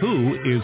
Who is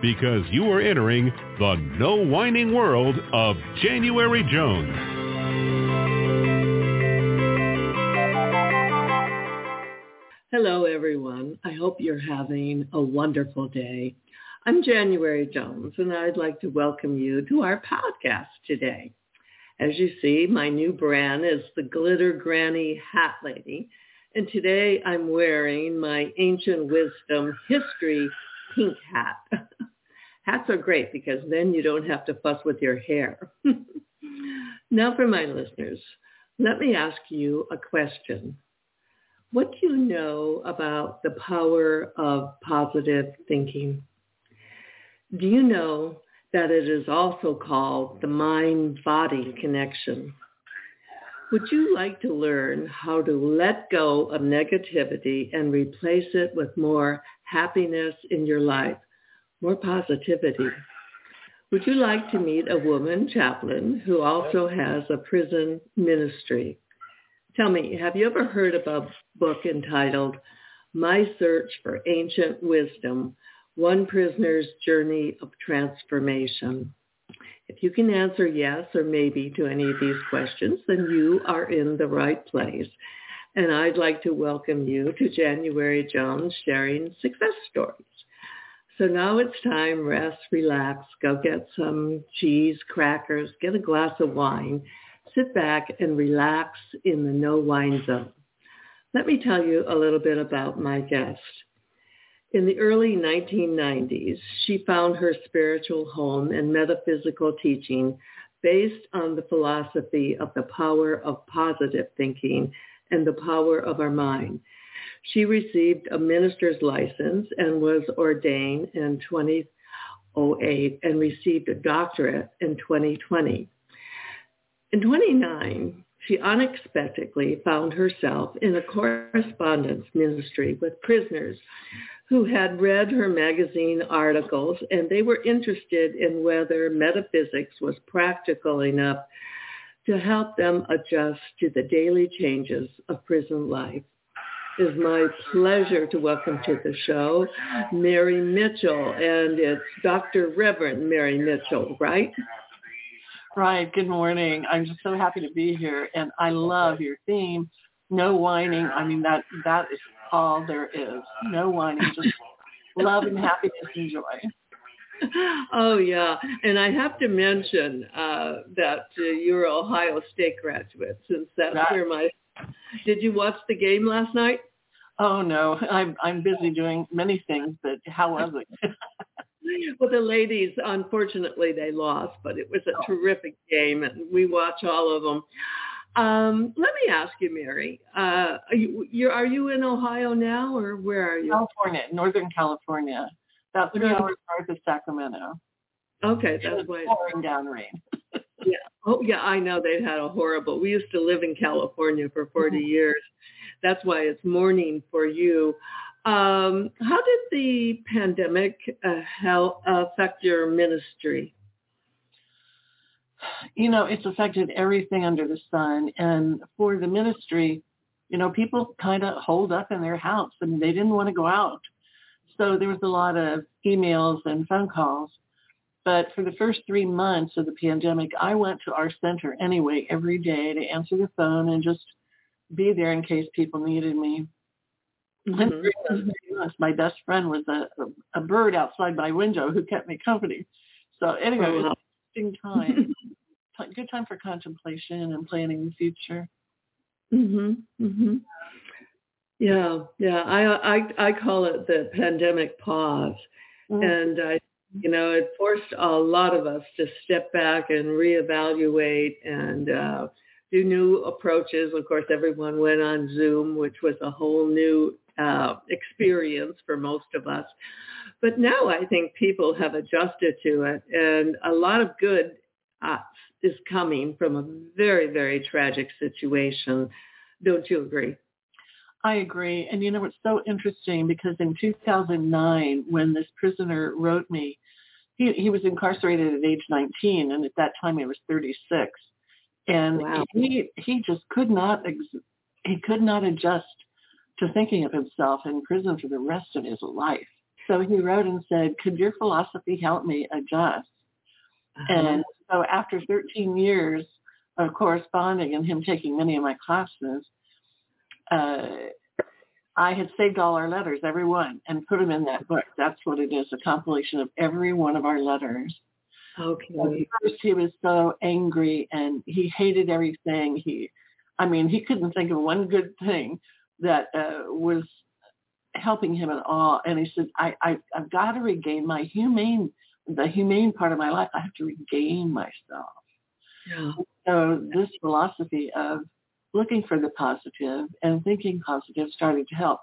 because you are entering the no whining world of January Jones. Hello, everyone. I hope you're having a wonderful day. I'm January Jones, and I'd like to welcome you to our podcast today. As you see, my new brand is the Glitter Granny Hat Lady, and today I'm wearing my Ancient Wisdom History pink hat. Hats are great because then you don't have to fuss with your hair. Now for my listeners, let me ask you a question. What do you know about the power of positive thinking? Do you know that it is also called the mind-body connection? Would you like to learn how to let go of negativity and replace it with more happiness in your life? More positivity. Would you like to meet a woman chaplain who also has a prison ministry? Tell me, have you ever heard of a book entitled My Search for Ancient Wisdom: One Prisoner's Journey of Transformation? If you can answer yes or maybe to any of these questions, then you are in the right place. And I'd like to welcome you to January Jones Sharing Success Stories. So now it's time, rest, relax, go get some cheese, crackers, get a glass of wine, sit back and relax in the no wine zone. Let me tell you a little bit about my guest. In the early 1990s, she found her spiritual home in metaphysical teaching based on the philosophy of the power of positive thinking and the power of our mind. She received a minister's license and was ordained in 2008 and received a doctorate in 2020. In 2009, she unexpectedly found herself in a correspondence ministry with prisoners who had read her magazine articles, and they were interested in whether metaphysics was practical enough to help them adjust to the daily changes of prison life. It's my pleasure to welcome to the show Mary Mitchell, and it's Dr. Reverend Mary Mitchell, right? Right. Good morning. I'm just so happy to be here, and I love your theme, no whining. I mean, that is all there is, no whining, just love and happiness and joy. Oh, yeah, and I have to mention that you're an Ohio State graduate, since that's where my... Did you watch the game last night? Oh, no. I'm busy doing many things, but how was it? Well, the ladies, unfortunately, they lost, but it was a terrific game, and we watch all of them. Let me ask you, Mary, are you in Ohio now, or where are you? California, Northern California, about 3 hours north of Sacramento. Okay, that's why. Pouring down rain. Yeah. Oh, yeah, I know they've had a horrible... We used to live in California for 40 years. That's why it's morning for you. How did the pandemic affect your ministry? You know, it's affected everything under the sun. And for the ministry, you know, people kind of holed up in their house and they didn't want to go out. So there was a lot of emails and phone calls. But for the first 3 months of the pandemic, I went to our center anyway, every day to answer the phone and just be there in case people needed me. Mm-hmm. My best friend was a bird outside my window who kept me company. So anyway, it was an interesting time. Good time for contemplation and planning the future. Mm-hmm. Mm-hmm. Yeah. I call it the pandemic pause. Mm-hmm. And it forced a lot of us to step back and reevaluate and do new approaches. Of course, everyone went on Zoom, which was a whole new experience for most of us. But now I think people have adjusted to it, and a lot of good is coming from a very, very tragic situation. Don't you agree? I agree. And you know, it's so interesting because in 2009, when this prisoner wrote me, he was incarcerated at age 19. And at that time he was 36. And wow. He just could not adjust to thinking of himself in prison for the rest of his life. So he wrote and said, could your philosophy help me adjust? Uh-huh. And so after 13 years of corresponding and him taking many of my classes, I had saved all our letters, every one, and put them in that book. That's what it is, a compilation of every one of our letters. Okay. At first, he was so angry, and he hated everything. He couldn't think of one good thing that was helping him at all. And he said, I've got to regain the humane part of my life. I have to regain myself. Yeah. So this philosophy of looking for the positive and thinking positive started to help.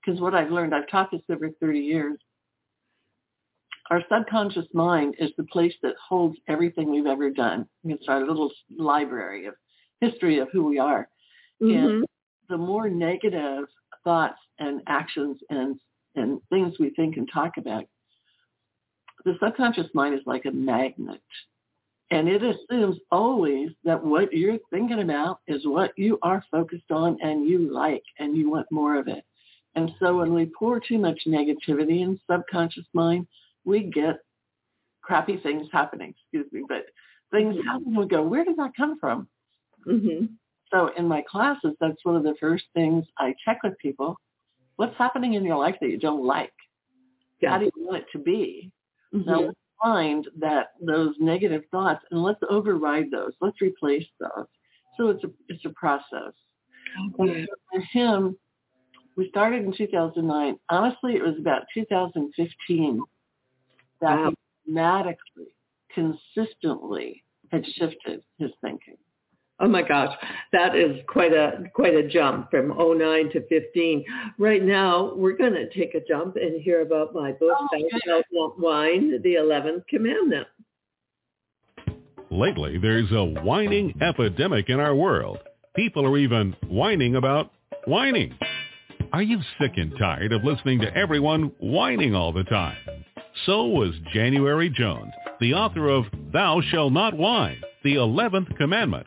Because what I've learned, I've taught this over 30 years. Our subconscious mind is the place that holds everything we've ever done. It's our little library of history of who we are. Mm-hmm. And the more negative thoughts and actions and things we think and talk about, the subconscious mind is like a magnet. And it assumes always that what you're thinking about is what you are focused on and you like and you want more of it. And so when we pour too much negativity in subconscious mind, we get crappy things happening, excuse me, but things happen and we go, where did that come from? Mm-hmm. So in my classes, that's one of the first things I check with people. What's happening in your life that you don't like? Yeah. How do you want it to be? Mm-hmm. Now, find that those negative thoughts, and let's override those. Let's replace those. So it's a process. Okay. And for him, we started in 2009. Honestly, it was about 2015 that wow. he dramatically, consistently had shifted his thinking. Oh my gosh, that is quite a jump from 09 to 15. Right now, we're going to take a jump and hear about my book, Thou Shalt Not Lie, The 11th Commandment. Lately, there's a whining epidemic in our world. People are even whining about whining. Are you sick and tired of listening to everyone whining all the time? So was January Jones, the author of Thou Shall Not Lie, The 11th Commandment,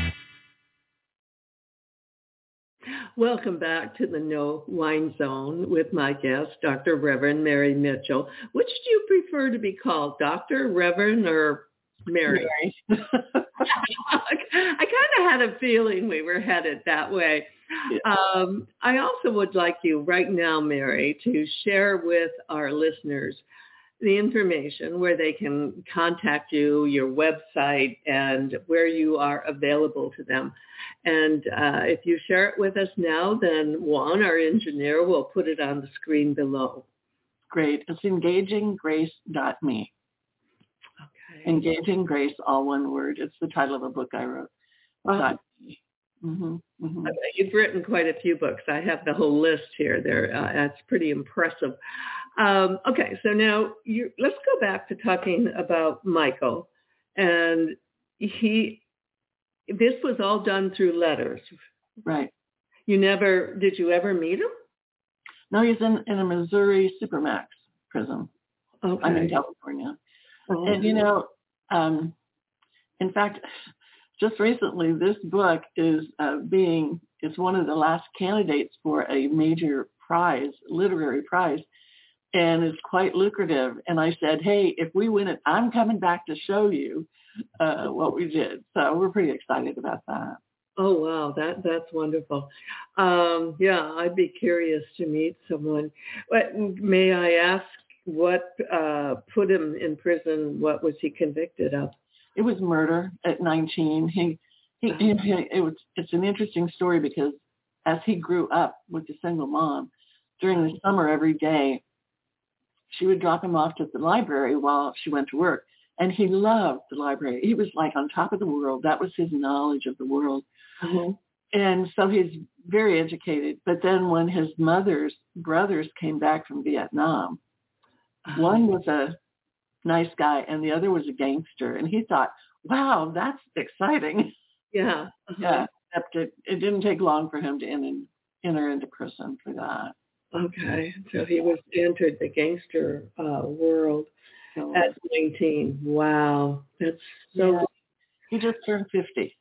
Welcome back to the No Wine Zone with my guest, Dr. Reverend Mary Mitchell. Which do you prefer to be called, Dr., Reverend, or Mary? I kind of had a feeling we were headed that way. Yeah. I also would like you right now, Mary, to share with our listeners the information where they can contact you, your website, and where you are available to them. And if you share it with us now, then Juan, our engineer, will put it on the screen below. Great. It's engaginggrace.me. Okay. Engaging Grace, all one word. It's the title of a book I wrote. Wow. Mm-hmm, mm-hmm. You've written quite a few books. I have the whole list here. That's pretty impressive. Okay, so now let's go back to talking about Michael. And this was all done through letters. Right. Did you ever meet him? No, he's in a Missouri Supermax prison. Okay. I'm in California. Oh. And, in fact, just recently, this book is it's one of the last candidates for a major prize, literary prize, and it's quite lucrative. And I said, hey, if we win it, I'm coming back to show you what we did. So we're pretty excited about that. Oh, wow. That's wonderful. Yeah, I'd be curious to meet someone. But may I ask what put him in prison? What was he convicted of? It was murder at 19. It's an interesting story because as he grew up with a single mom, during the summer every day, she would drop him off to the library while she went to work. And he loved the library. He was like on top of the world. That was his knowledge of the world. Mm-hmm. And so he's very educated. But then when his mother's brothers came back from Vietnam, one was a nice guy, and the other was a gangster. And he thought, wow, that's exciting. Yeah. Uh-huh. Yeah. Except it didn't take long for him to enter into prison for that. Okay. So he was entered the gangster world at 19. Wow. That's so... Yeah. He just turned 50.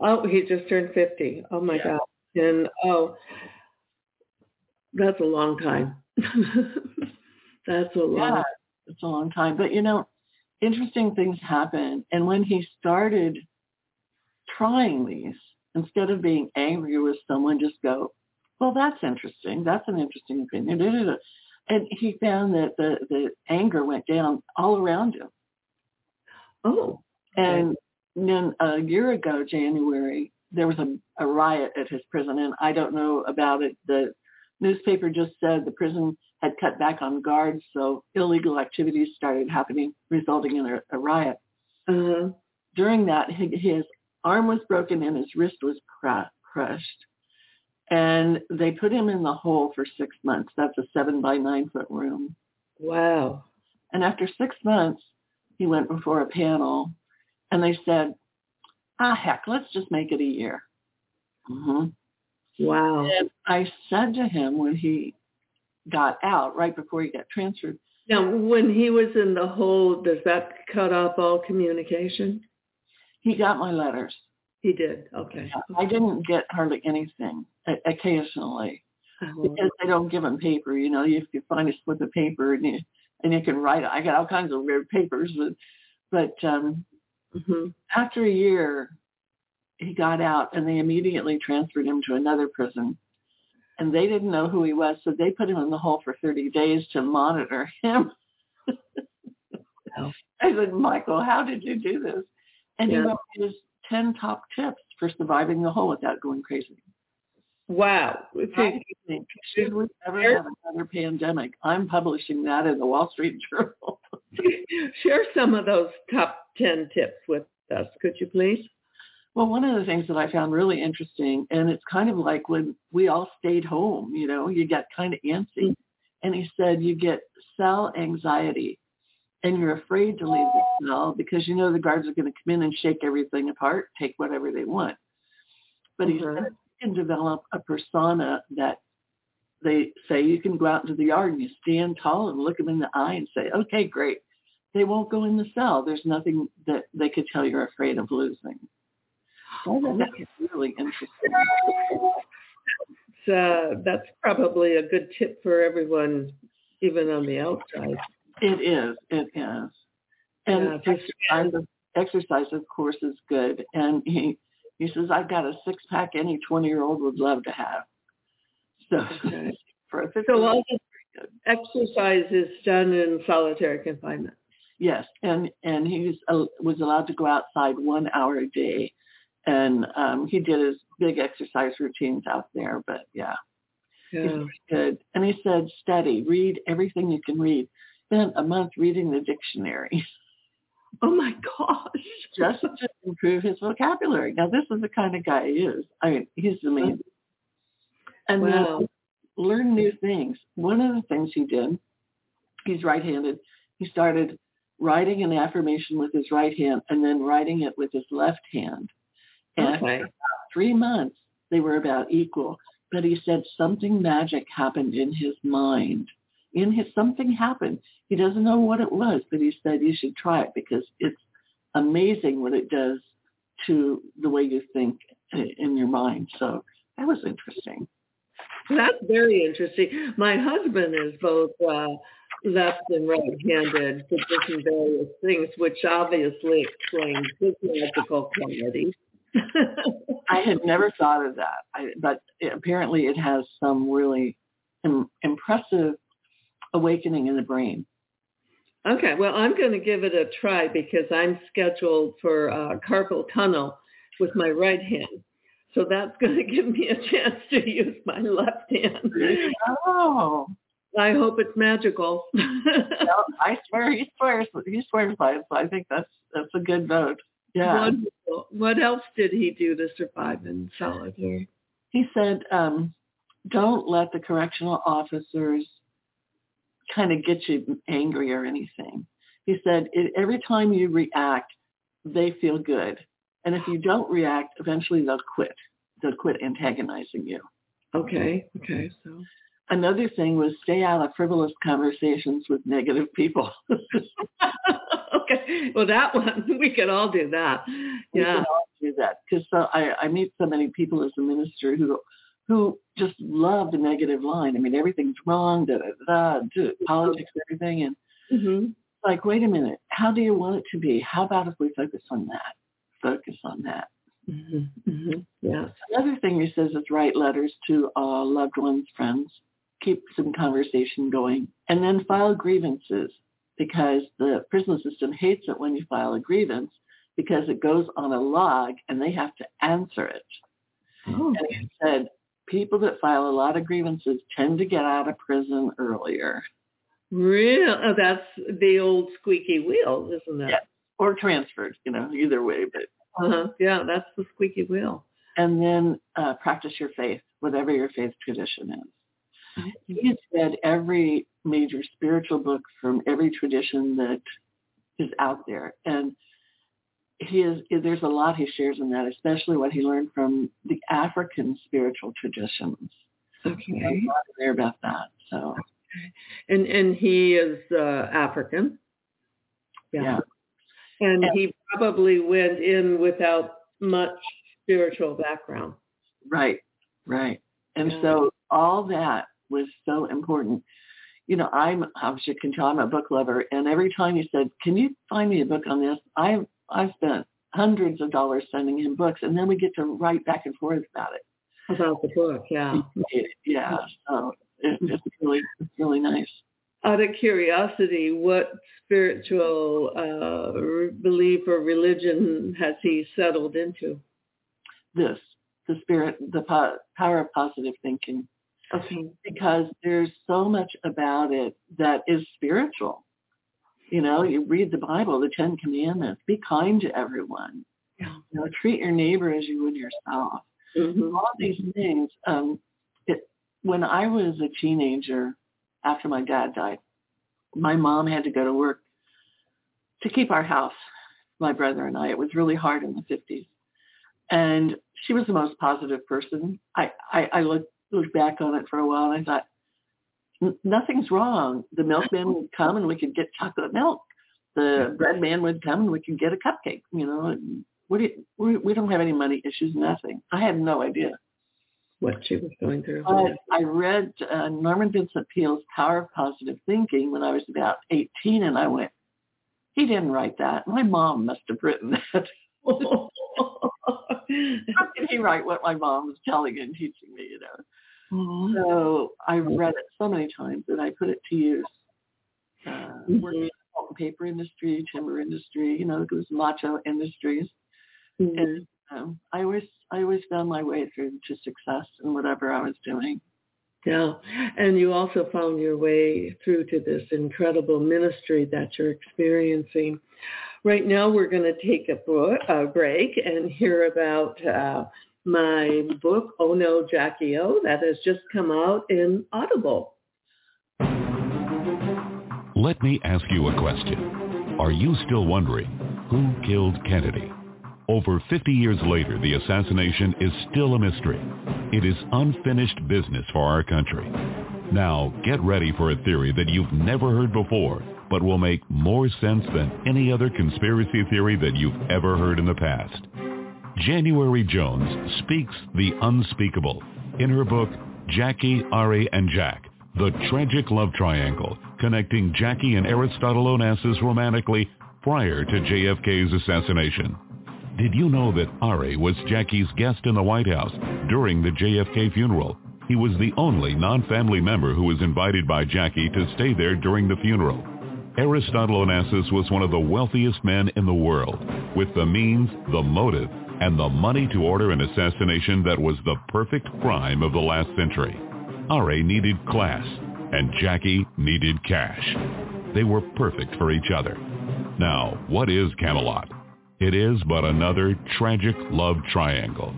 Oh, he just turned 50. Oh, my God. And, that's a long time. That's a long time. It's a long time. But, interesting things happen. And when he started trying these, instead of being angry with someone, just go, well, that's interesting. That's an interesting opinion. And he found that the anger went down all around him. Oh. And then a year ago, January, there was a riot at his prison. And I don't know about it. The newspaper just said the prison had cut back on guards, so illegal activities started happening, resulting in a riot. Mm-hmm. During that, his arm was broken and his wrist was crushed. And they put him in the hole for 6 months. That's a 7 by 9 foot room. Wow. And after 6 months, he went before a panel and they said, heck, let's just make it a year. Mm-hmm. Wow. And I said to him when he got out, right before he got transferred. Now, when he was in the hole, does that cut off all communication? He got my letters. He did. Okay. I didn't get hardly anything occasionally because they don't give them paper. If you find a slip of paper and you can write it. I got all kinds of weird papers, but mm-hmm. After a year, he got out and they immediately transferred him to another prison. And they didn't know who he was, so they put him in the hole for 30 days to monitor him. Wow. I said, Michael, how did you do this? And he wrote his 10 top tips for surviving the hole without going crazy. Wow. Should we ever have another pandemic? I'm publishing that in the Wall Street Journal. Share some of those top 10 tips with us, could you please? Well, one of the things that I found really interesting, and it's kind of like when we all stayed home, you got kind of antsy. Mm-hmm. And he said, you get cell anxiety and you're afraid to leave the cell because the guards are going to come in and shake everything apart, take whatever they want. But mm-hmm. He said, you can develop a persona that they say you can go out into the yard and you stand tall and look them in the eye and say, okay, great. They won't go in the cell. There's nothing that they could tell you're afraid of losing. Oh, that's really interesting. That's probably a good tip for everyone, even on the outside. It is. And exercise, of course, is good. And he He says, I got a six-pack any 20-year-old would love to have. So, okay. So all this exercise is done in solitary confinement. Yes, and he was allowed to go outside 1 hour a day, and he did his big exercise routines out there, but yeah. Good. And he said, study, read everything you can read. Spent a month reading the dictionary. Oh my gosh. Just to improve his vocabulary. Now, this is the kind of guy he is. I mean, he's amazing. And wow. Learn new things. One of the things he did, he's right-handed. He started writing an affirmation with his right hand and then writing it with his left hand. And after about 3 months, they were about equal. But he said something magic happened in his mind. Something happened. He doesn't know what it was, but he said you should try it because it's amazing what it does to the way you think in your mind. So that was interesting. That's very interesting. My husband is both left and right-handed for different various things, which obviously explains his magical qualities. I had never thought of that, but apparently it has some really impressive awakening in the brain. Okay, well, I'm going to give it a try because I'm scheduled for carpal tunnel with my right hand. So that's going to give me a chance to use my left hand. Oh. I hope it's magical. Well, I swear he swears. He swears by it, so I think that's a good vote. Yeah. Wonderful. What else did he do to survive in solitary? He said, don't let the correctional officers kind of get you angry or anything. He said, every time you react, they feel good. And if you don't react, eventually they'll quit. They'll quit antagonizing you. Okay. So another thing was stay out of frivolous conversations with negative people. Okay. Well, that one, we can all do that. We can all do that. Because I meet so many people as a minister who just love the negative line. I mean, everything's wrong, politics, everything. And like, wait a minute, how do you want it to be? How about if we focus on that? Yeah. Another thing he says is write letters to loved ones, friends, keep some conversation going, and then file grievances because the prison system hates it when you file a grievance because it goes on a log and they have to answer it. Oh. And he said, people that file a lot of grievances tend to get out of prison earlier. Oh, that's the old squeaky wheel, isn't it? Yeah. Or transferred, either way. But yeah, that's the squeaky wheel. And then practice your faith, whatever your faith tradition is. He's read every major spiritual book from every tradition that is out there. And there's a lot he shares in that, especially what he learned from the African spiritual traditions. Okay. A lot there about that. So. And he is African. Yeah. And he probably went in without much spiritual background. Right. And so all that was so important. I'm, as you can tell, I'm a book lover. And every time he said, can you find me a book on this? I've spent hundreds of dollars sending him books. And then we get to write back and forth about it. About the book, yeah. Yeah. So it's really nice. Out of curiosity, what spiritual belief or religion has he settled into? The power of positive thinking. Okay. Because there's so much about it that is spiritual. You read the Bible, the 10 Commandments, be kind to everyone. Yeah. Treat your neighbor as you would yourself. Mm-hmm. All these things. When I was a teenager, after my dad died, my mom had to go to work to keep our house, my brother and I. It was really hard in the 50s. And she was the most positive person. I looked back on it for a while and I thought, nothing's wrong. The milkman would come and we could get chocolate milk. The bread man would come and we could get a cupcake. We don't have any money issues, nothing. I had no idea what she was going through. I read Norman Vincent Peale's Power of Positive Thinking when I was about 18, and I went, he didn't write that. My mom must have written that. How could he write what my mom was telling and teaching me, you know? Mm-hmm. So I read it so many times and I put it to use. Working in the pulp and paper industry, timber industry, you know, those macho industries. Mm-hmm. And I always found my way through to success in whatever I was doing. Yeah, and you also found your way through to this incredible ministry that you're experiencing. Right now, we're going to take a break and hear about my book, Oh No, Jackie O, that has just come out in Audible. Let me ask you a question. Are you still wondering who killed Kennedy? Over 50 years later, the assassination is still a mystery. It is unfinished business for our country. Now, get ready for a theory that you've never heard before, but will make more sense than any other conspiracy theory that you've ever heard in the past. January Jones speaks the unspeakable in her book, Jackie, Ari, and Jack, The Tragic Love Triangle, connecting Jackie and Aristotle Onassis romantically prior to JFK's assassination. Did you know that Ari was Jackie's guest in the White House during the JFK funeral? He was the only non-family member who was invited by Jackie to stay there during the funeral. Aristotle Onassis was one of the wealthiest men in the world, with the means, the motive, and the money to order an assassination that was the perfect crime of the last century. Ari needed class, and Jackie needed cash. They were perfect for each other. Now, what is Camelot? It is but another tragic love triangle.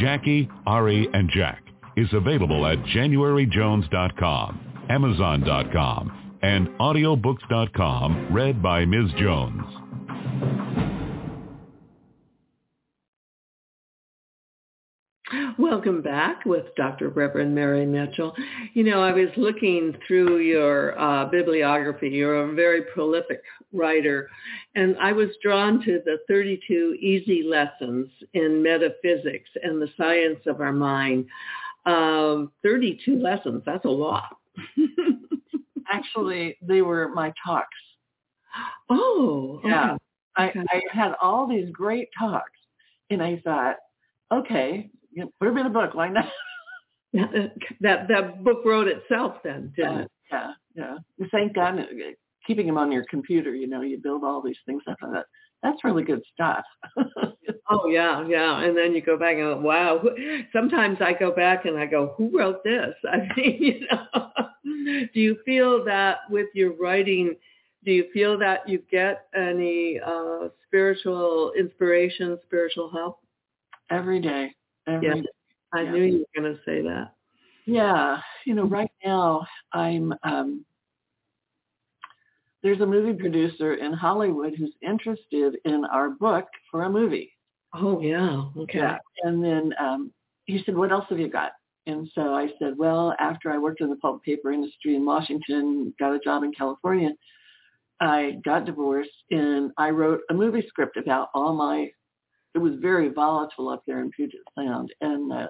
Jackie, Ari, and Jack is available at JanuaryJones.com, Amazon.com, and Audiobooks.com, read by Ms. Jones. Welcome back with Dr. Reverend Mary Mitchell. You know, I was looking through your bibliography. You're a very prolific writer, and I was drawn to the 32 easy lessons in metaphysics and the science of our mind. 32 lessons, that's a lot. Actually, they were my talks. Oh, yeah. Okay. I had all these great talks, and I thought, okay, put them in a book. Why not? that book wrote itself then, didn't it? Yeah, yeah. Thank God. Keeping them on your computer, you know, you build all these things up on that. That's really good stuff. Oh, yeah, yeah. And then you go back and go, wow. Sometimes I go back and I go, who wrote this? I mean, you know, do you feel that with your writing, do you feel that you get any spiritual inspiration, spiritual help? Every day. Every day. I knew you were going to say that. Yeah. You know, right now I'm... there's a movie producer in Hollywood who's interested in our book for a movie. Oh, yeah. Okay. Yeah. And then he said, what else have you got? And so I said, well, after I worked in the pulp paper industry in Washington, got a job in California, I got divorced and I wrote a movie script about all my, it was very volatile up there in Puget Sound. And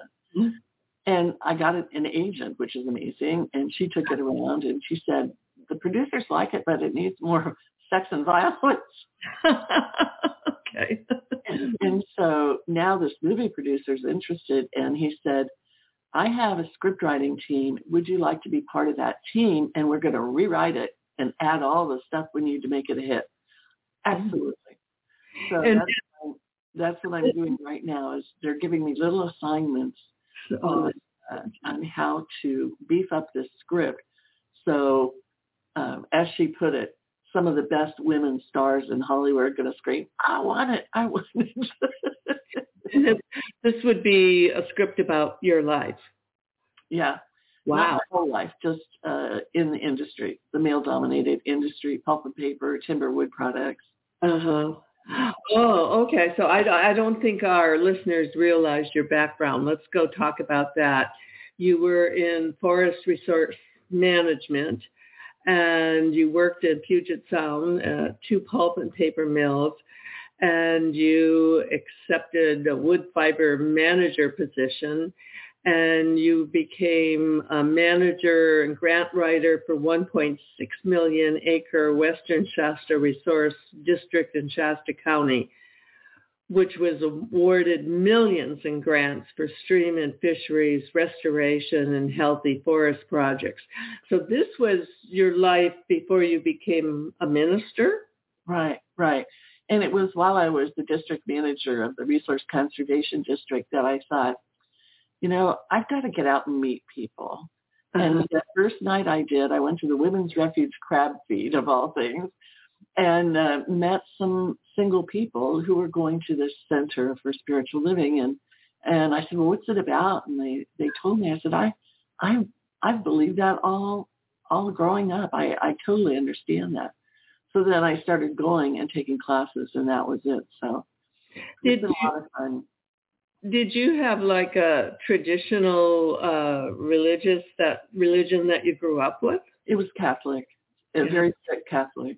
and I got an agent, which is amazing. And she took it around and she said, the producers like it, but it needs more sex and violence. Okay. And so now this movie producer is interested, and he said, I have a script writing team. Would you like to be part of that team? And we're going to rewrite it and add all the stuff we need to make it a hit. Absolutely. So that's what I'm doing right now is they're giving me little assignments on how to beef up this script. So... as she put it, some of the best women stars in Hollywood are going to scream, I want it, I want it. This would be a script about your life. Yeah. Wow. Not my whole life, just in the industry, the male-dominated industry, pulp and paper, timber, wood products. Uh-huh. Oh, okay. So I don't think our listeners realized your background. Let's go talk about that. You were in forest resource management. And you worked in Puget Sound, two pulp and paper mills, and you accepted a wood fiber manager position, and you became a manager and grant writer for 1.6 million acre Western Shasta Resource District in Shasta County. which was awarded millions in grants for stream and fisheries restoration and healthy forest projects. So this was your life before you became a minister? Right, right. And it was while I was the district manager of the Resource Conservation District that I thought, you know, I've got to get out and meet people. And the first night I did, I went to the Women's Refuge Crab Feed, of all things, and met some single people who were going to this Center for Spiritual Living. And I said, well, what's it about? And they told me, I said, I've believed that all growing up. I totally understand that. So then I started going and taking classes, and that was it. So it was a lot of fun. Did you have like a traditional religion that you grew up with? It was Catholic, very strict Catholic.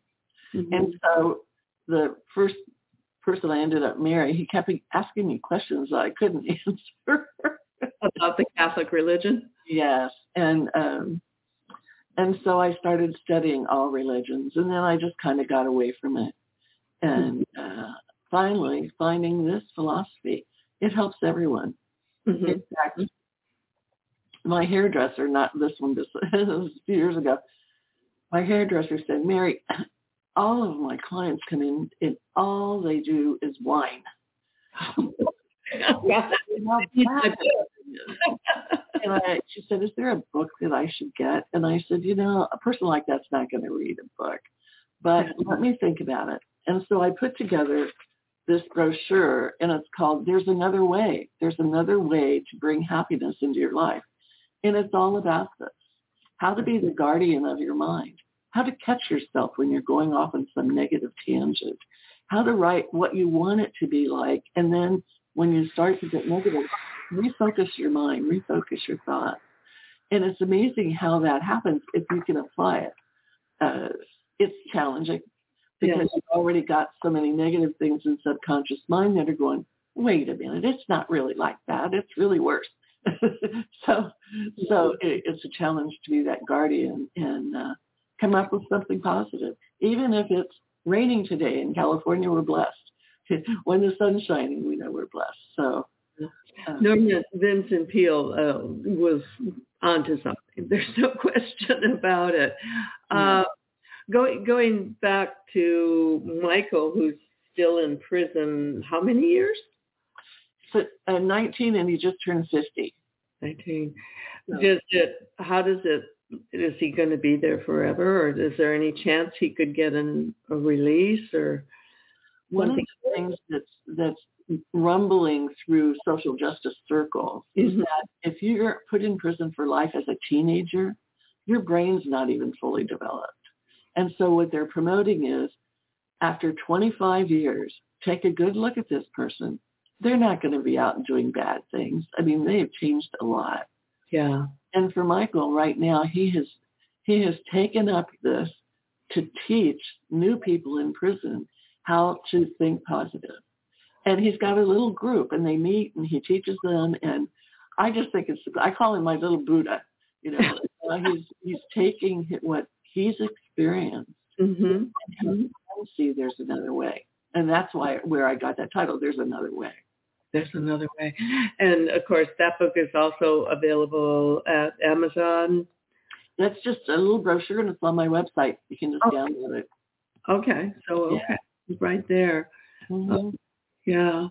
Mm-hmm. And so the first person I ended up marrying, he kept asking me questions that I couldn't answer. About the Catholic religion? Yes. And so I started studying all religions, and then I just kind of got away from it. And finally finding this philosophy. It helps everyone. Mm-hmm. In fact, my hairdresser, not this one, this was a few years ago, my hairdresser said, Mary, all of my clients come in and all they do is whine. And she said, is there a book that I should get? And I said, you know, a person like that's not going to read a book, but let me think about it. And so I put together this brochure, and it's called There's Another Way. There's Another Way to Bring Happiness into Your Life. And it's all about this. How to be the guardian of your mind. How to catch yourself when you're going off on some negative tangent. How to write what you want it to be like. And then when you start to get negative, refocus your mind, refocus your thoughts. And it's amazing how that happens if you can apply it. It's challenging. Because you've already got so many negative things in subconscious mind that are going, wait a minute, it's not really like that. It's really worse. So it's a challenge to be that guardian and come up with something positive. Even if it's raining today in California, we're blessed. When the sun's shining, we know we're blessed. So Norman Vincent Peale was onto something. There's no question about it. Going back to Michael, who's still in prison, how many years? So, 19, and he just turned 50. 19. So. Is he going to be there forever, or is there any chance he could get a release or something? One of the things that's rumbling through social justice circles is that if you're put in prison for life as a teenager, your brain's not even fully developed. And so what they're promoting is, after 25 years, take a good look at this person. They're not going to be out doing bad things. I mean, they have changed a lot. Yeah. And for Michael, right now, he has taken up this to teach new people in prison how to think positive. And he's got a little group, and they meet, and he teaches them. And I just think I call him my little Buddha. You know, he's taking what he's experienced. Mm-hmm. See, there's another way, and that's where I got that title. There's Another Way. There's Another Way, and of course that book is also available at Amazon. That's just a little brochure, and it's on my website. You can just download it. Okay, right there. Mm-hmm. Yeah.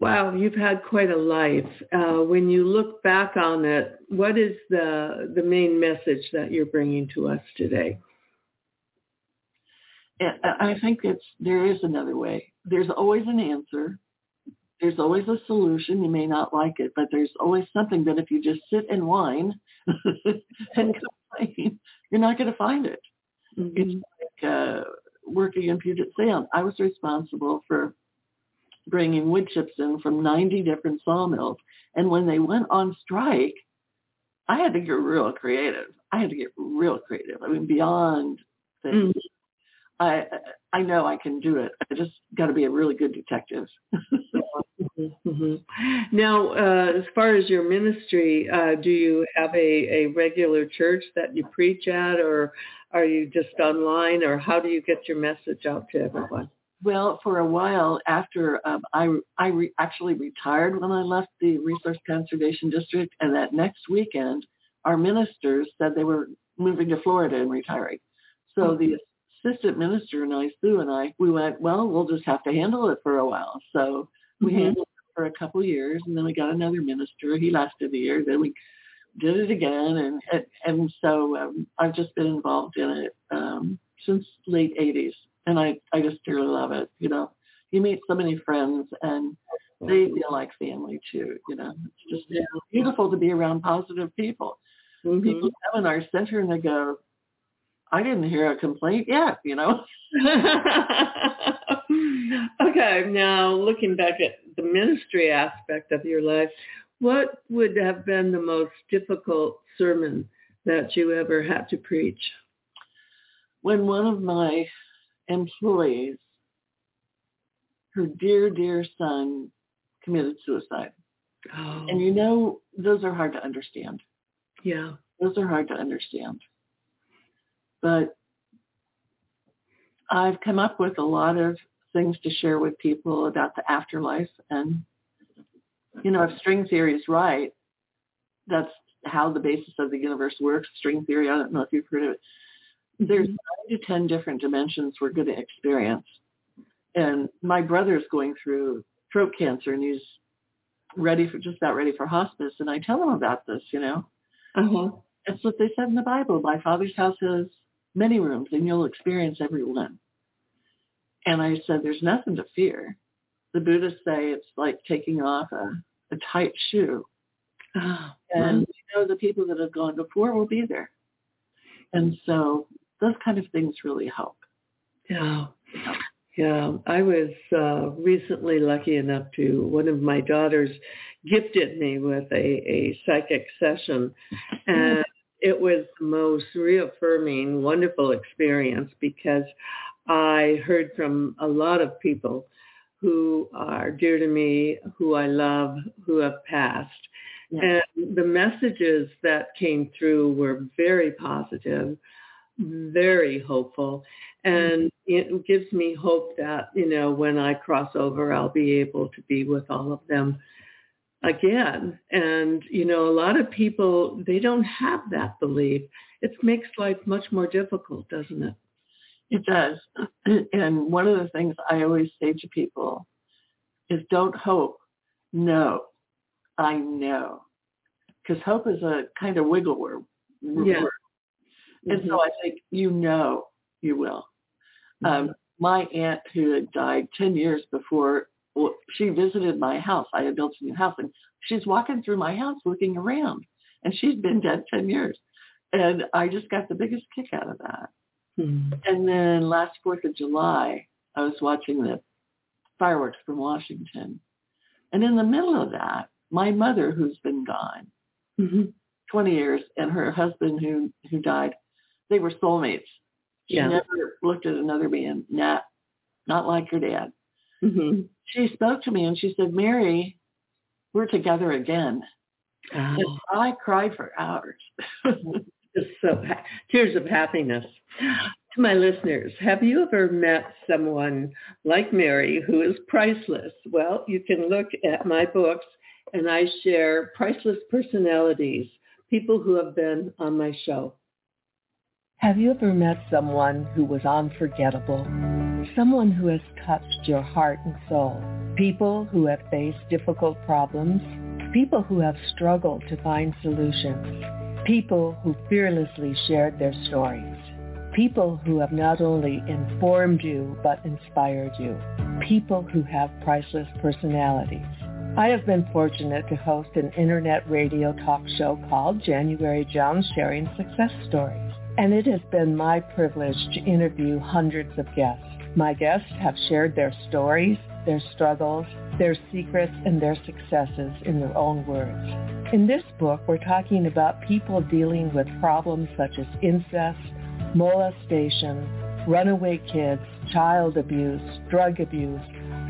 Wow, you've had quite a life. When you look back on it, what is the main message that you're bringing to us today? I think there is another way. There's always an answer. There's always a solution. You may not like it, but there's always something that if you just sit and whine and complain, you're not going to find it. Mm-hmm. It's like working in Puget Sound. I was responsible for bringing wood chips in from 90 different sawmills. And when they went on strike, I had to get real creative. I mean, beyond things. I know I can do it. I just got to be a really good detective. Mm-hmm. Now, as far as your ministry, do you have a regular church that you preach at, or are you just online, or how do you get your message out to everyone? Well, for a while after I actually retired when I left the Resource Conservation District, and that next weekend, our ministers said they were moving to Florida and retiring. So the assistant minister and I, Sue and I, we went, well, we'll just have to handle it for a while. So we handled it for a couple of years, and then we got another minister. He lasted a year. Then we did it again, and so I've just been involved in it since late 80s. And I just dearly love it. You know, you meet so many friends and they feel like family too. You know, it's just beautiful to be around positive people. Mm-hmm. People come in our center and they go, I didn't hear a complaint yet, you know. Okay. Now looking back at the ministry aspect of your life, what would have been the most difficult sermon that you ever had to preach? When one of my employees, her dear son committed suicide. Oh. And you know, those are hard to understand. Yeah. Those are hard to understand. But I've come up with a lot of things to share with people about the afterlife. And, you know, if string theory is right, that's how the basis of the universe works. String theory, I don't know if you've heard of it. There's 9 to 10 different dimensions we're going to experience. And my brother's going through throat cancer, and he's just about ready for hospice. And I tell him about this, you know. Uh-huh. That's what they said in the Bible. My Father's house has many rooms, and you'll experience every one. And I said, there's nothing to fear. The Buddhists say it's like taking off a tight shoe. Oh, and you know, the people that have gone before will be there. And so those kind of things really help. Yeah. Yeah. I was recently lucky enough to, one of my daughters gifted me with a psychic session. And it was the most reaffirming, wonderful experience because I heard from a lot of people who are dear to me, who I love, who have passed. Yes. And the messages that came through were very positive, very hopeful, and it gives me hope that, you know, when I cross over, I'll be able to be with all of them again. And, you know, a lot of people, they don't have that belief. It makes life much more difficult, doesn't it? It does. And one of the things I always say to people is don't hope, know. I know, because hope is a kind of wiggle word. Yeah. And so I think, you know, you will. My aunt who had died 10 years before, well, she visited my house. I had built a new house, and she's walking through my house looking around, and she's been dead 10 years. And I just got the biggest kick out of that. Mm-hmm. And then last 4th of July, I was watching the fireworks from Washington. And in the middle of that, my mother, who's been gone 20 years, and her husband who died, they were soulmates. She never looked at another man, not like your dad. Mm-hmm. She spoke to me and she said, Mary, we're together again. Oh. And I cried for hours. Just so tears of happiness. To my listeners, have you ever met someone like Mary who is priceless? Well, you can look at my books. And I share priceless personalities, people who have been on my show. Have you ever met someone who was unforgettable? Someone who has touched your heart and soul? People who have faced difficult problems? People who have struggled to find solutions? People who fearlessly shared their stories? People who have not only informed you, but inspired you? People who have priceless personalities? I have been fortunate to host an internet radio talk show called January Jones Sharing Success Stories, and it has been my privilege to interview hundreds of guests. My guests have shared their stories, their struggles, their secrets, and their successes in their own words. In this book, we're talking about people dealing with problems such as incest, molestation, runaway kids, child abuse, drug abuse,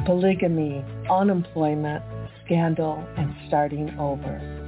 polygamy, unemployment, scandal, and starting over.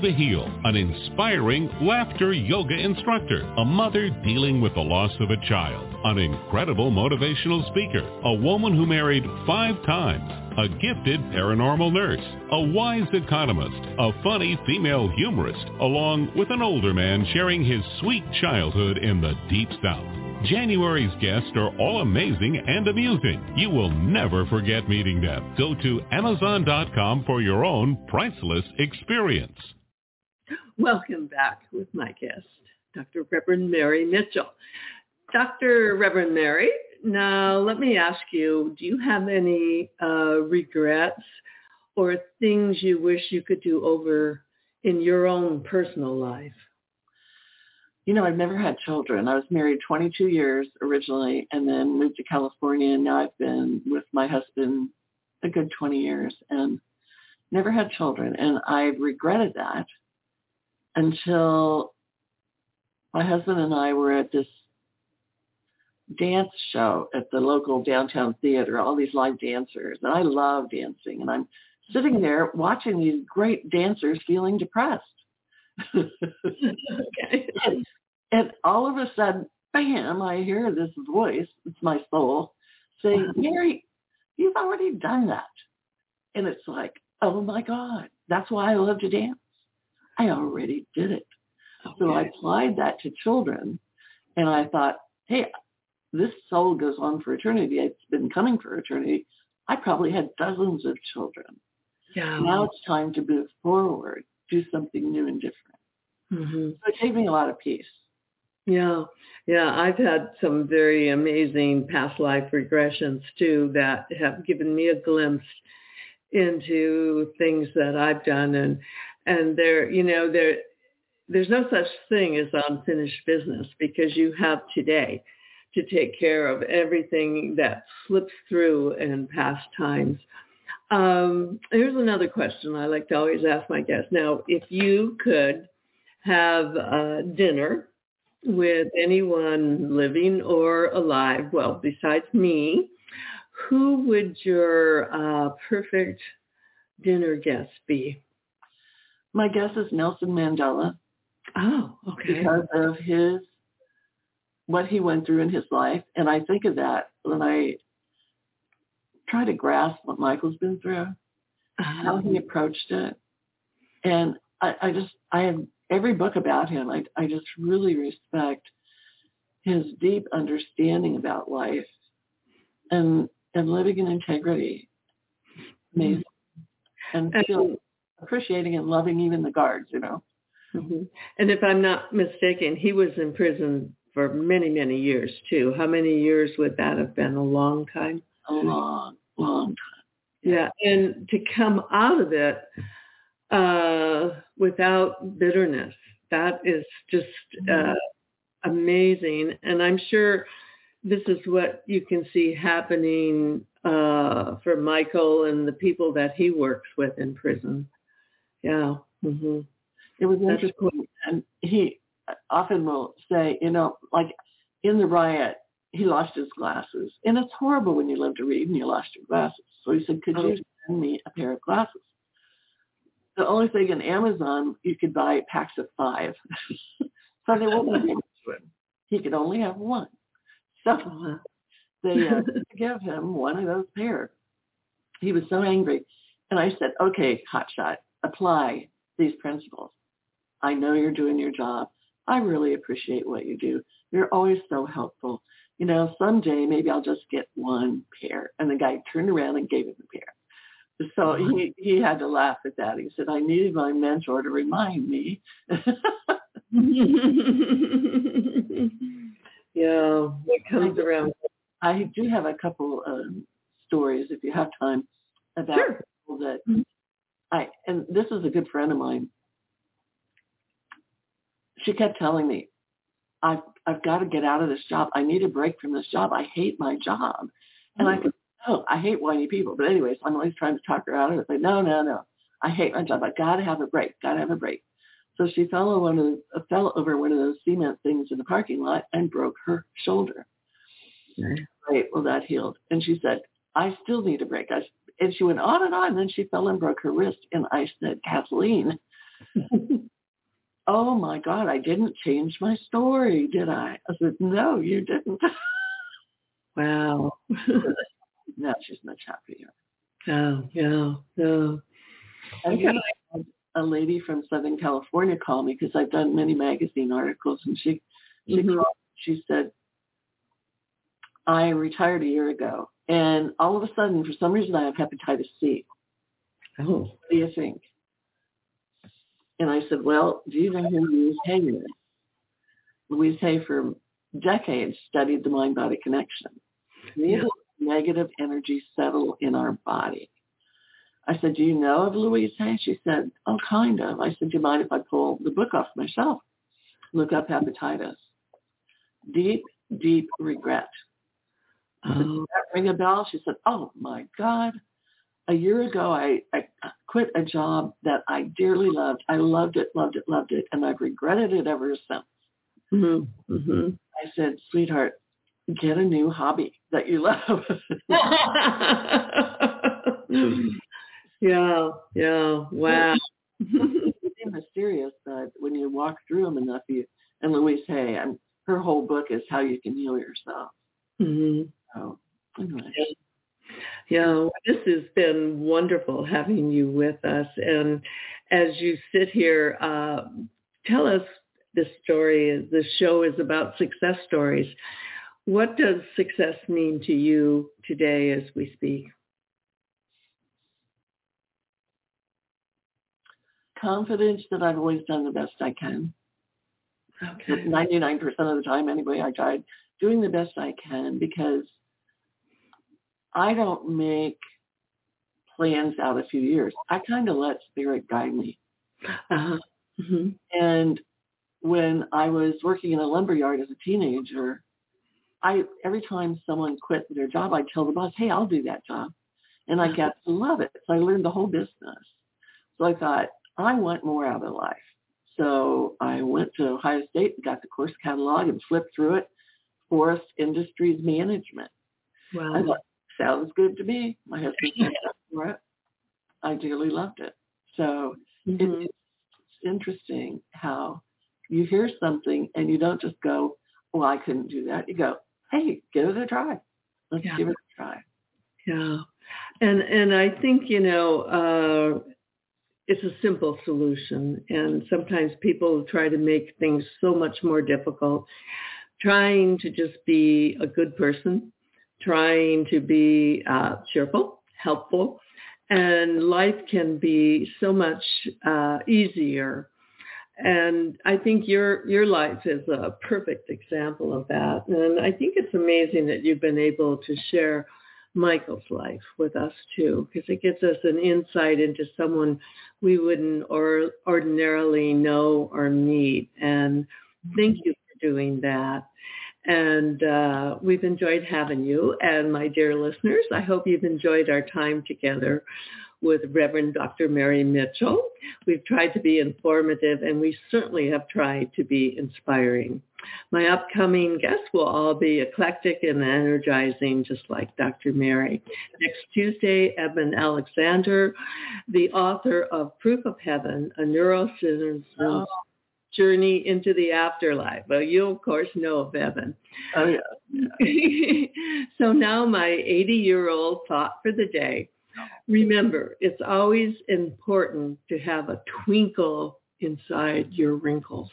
to heal, an inspiring laughter yoga instructor, a mother dealing with the loss of a child, an incredible motivational speaker, a woman who married 5 times, a gifted paranormal nurse, a wise economist, a funny female humorist, along with an older man sharing his sweet childhood in the Deep South. January's guests are all amazing and amusing. You will never forget meeting them. Go to Amazon.com for your own priceless experience. Welcome back with my guest, Dr. Reverend Mary Mitchell. Dr. Reverend Mary, now let me ask you, do you have any regrets or things you wish you could do over in your own personal life? You know, I've never had children. I was married 22 years originally and then moved to California. And now I've been with my husband a good 20 years and never had children. And I regretted that until my husband and I were at this dance show at the local downtown theater, all these live dancers. And I love dancing. And I'm sitting there watching these great dancers feeling depressed. Okay. And all of a sudden, bam, I hear this voice, it's my soul, saying, Mary, you've already done that. And it's like, oh my God, that's why I love to dance. I already did it. Okay. So I applied that to children. And I thought, hey, this soul goes on for eternity. It's been coming for eternity. I probably had dozens of children. Yeah. Now it's time to move forward, do something new and different. Mm-hmm. So it gave me a lot of peace. Yeah. I've had some very amazing past life regressions too that have given me a glimpse into things that I've done, and there, you know, there's no such thing as unfinished business because you have today to take care of everything that slips through in past times. Here's another question I like to always ask my guests. Now, if you could have dinner with anyone living or alive, well, besides me, who would your perfect dinner guest be? My guess is Nelson Mandela. Oh, okay. Because of what he went through in his life. And I think of that when I try to grasp what Michael's been through, how he approached it. And I have every book about him. I just really respect his deep understanding about life and living in integrity. Amazing. And still appreciating and loving even the guards, you know. Mm-hmm. And if I'm not mistaken, he was in prison for many, many years too. How many years would that have been? A long time? A long, long time. Yeah, and to come out of it without bitterness, that is just amazing. And I'm sure this is what you can see happening for Michael and the people that he works with in prison. Yeah. Mm-hmm. It was interesting. Cool. And he often will say, you know, like in the riot, he lost his glasses. And it's horrible when you live to read and you lost your glasses. So he said, could you send me a pair of glasses? The only thing in Amazon, you could buy packs of 5. So they won't give him one. He could only have one. So they gave him one of those pairs. He was so angry. And I said, okay, hotshot, apply these principles. I know you're doing your job. I really appreciate what you do. You're always so helpful. You know, someday maybe I'll just get one pair. And the guy turned around and gave him the pair. So he had to laugh at that. He said, I needed my mentor to remind me. Yeah, it comes around. I do have a couple stories, if you have time, about sure. people that and this is a good friend of mine. She kept telling me, I've got to get out of this job. I need a break from this job. I hate my job. And I said, oh, I hate whiny people. But anyways, I'm always trying to talk her out of it. Like, no. I hate my job. I got to have a break. So she fell over one of those cement things in the parking lot and broke her shoulder. Okay. Right. Well, that healed. And she said, I still need a break. And she went on and on. And then she fell and broke her wrist. And I said, Kathleen, oh my God, I didn't change my story, did I? I said, no, you didn't. Wow. Now she's much happier. Oh, yeah. No. I had a lady from Southern California call me because I've done many magazine articles, and she called. She said, I retired a year ago, and all of a sudden, for some reason, I have hepatitis C. Oh. What do you think? And I said, well, do you know who Louise Hay is? Louise Hay for decades studied the mind-body connection. These negative energies settle in our body. I said, do you know of Louise Hay? She said, oh, kind of. I said, do you mind if I pull the book off my shelf? Look up hepatitis. Deep, deep regret. Oh. I said, did that ring a bell? She said, oh, my God. A year ago, I quit a job that I dearly loved. I loved it, and I've regretted it ever since. Mm-hmm. Mm-hmm. I said, sweetheart, get a new hobby that you love. Yeah. Wow. It's mysterious that when you walk through them enough, and Louise Hay, her whole book is how you can heal yourself. Mm-hmm. So, anyway. Yeah, this has been wonderful having you with us. And as you sit here, tell us this story. The show is about success stories. What does success mean to you today as we speak? Confidence that I've always done the best I can. Okay. 99% of the time, anyway, I tried doing the best I can, because I don't make plans out a few years. I kind of let spirit guide me. Mm-hmm. And when I was working in a lumberyard as a teenager, every time someone quit their job, I'd tell the boss, hey, I'll do that job. And I got to love it. So I learned the whole business. So I thought, I want more out of life. So I went to Ohio State and got the course catalog and flipped through it. Forest Industries Management. Wow. I thought, sounds good to me. My husband signed up for it. I dearly loved it. So It's interesting how you hear something and you don't just go, oh, I couldn't do that. You go, hey, give it a try. Let's give it a try. Yeah. And I think, it's a simple solution. And sometimes people try to make things so much more difficult. Trying to just be a good person, trying to be cheerful, helpful, and life can be so much easier. And I think your life is a perfect example of that. And I think it's amazing that you've been able to share Michael's life with us too, because it gives us an insight into someone we wouldn't ordinarily know or meet. And thank you for doing that. And we've enjoyed having you. And my dear listeners, I hope you've enjoyed our time together with Reverend Dr. Mary Mitchell. We've tried to be informative, and we certainly have tried to be inspiring. My upcoming guests will all be eclectic and energizing, just like Dr. Mary. Next Tuesday, Eben Alexander, the author of Proof of Heaven, a Neurocitizen's Journey into the Afterlife. Well, you, of course, know of Eben. Oh, yeah. So now my 80-year-old thought for the day. Remember, it's always important to have a twinkle inside your wrinkles.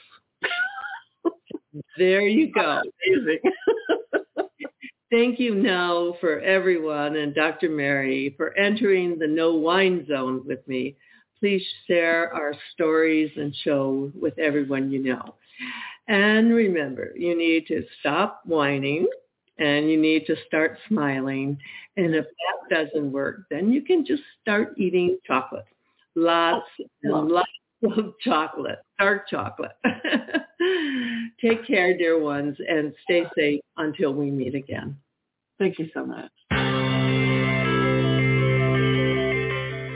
There you go. Amazing. Thank you now for everyone, and Dr. Mary for entering the no wine zone with me. please share our stories and show with everyone you know. And remember, you need to stop whining and you need to start smiling. And if that doesn't work, then you can just start eating chocolate. Lots and lots of chocolate, dark chocolate. Take care, dear ones, and stay safe until we meet again. Thank you so much.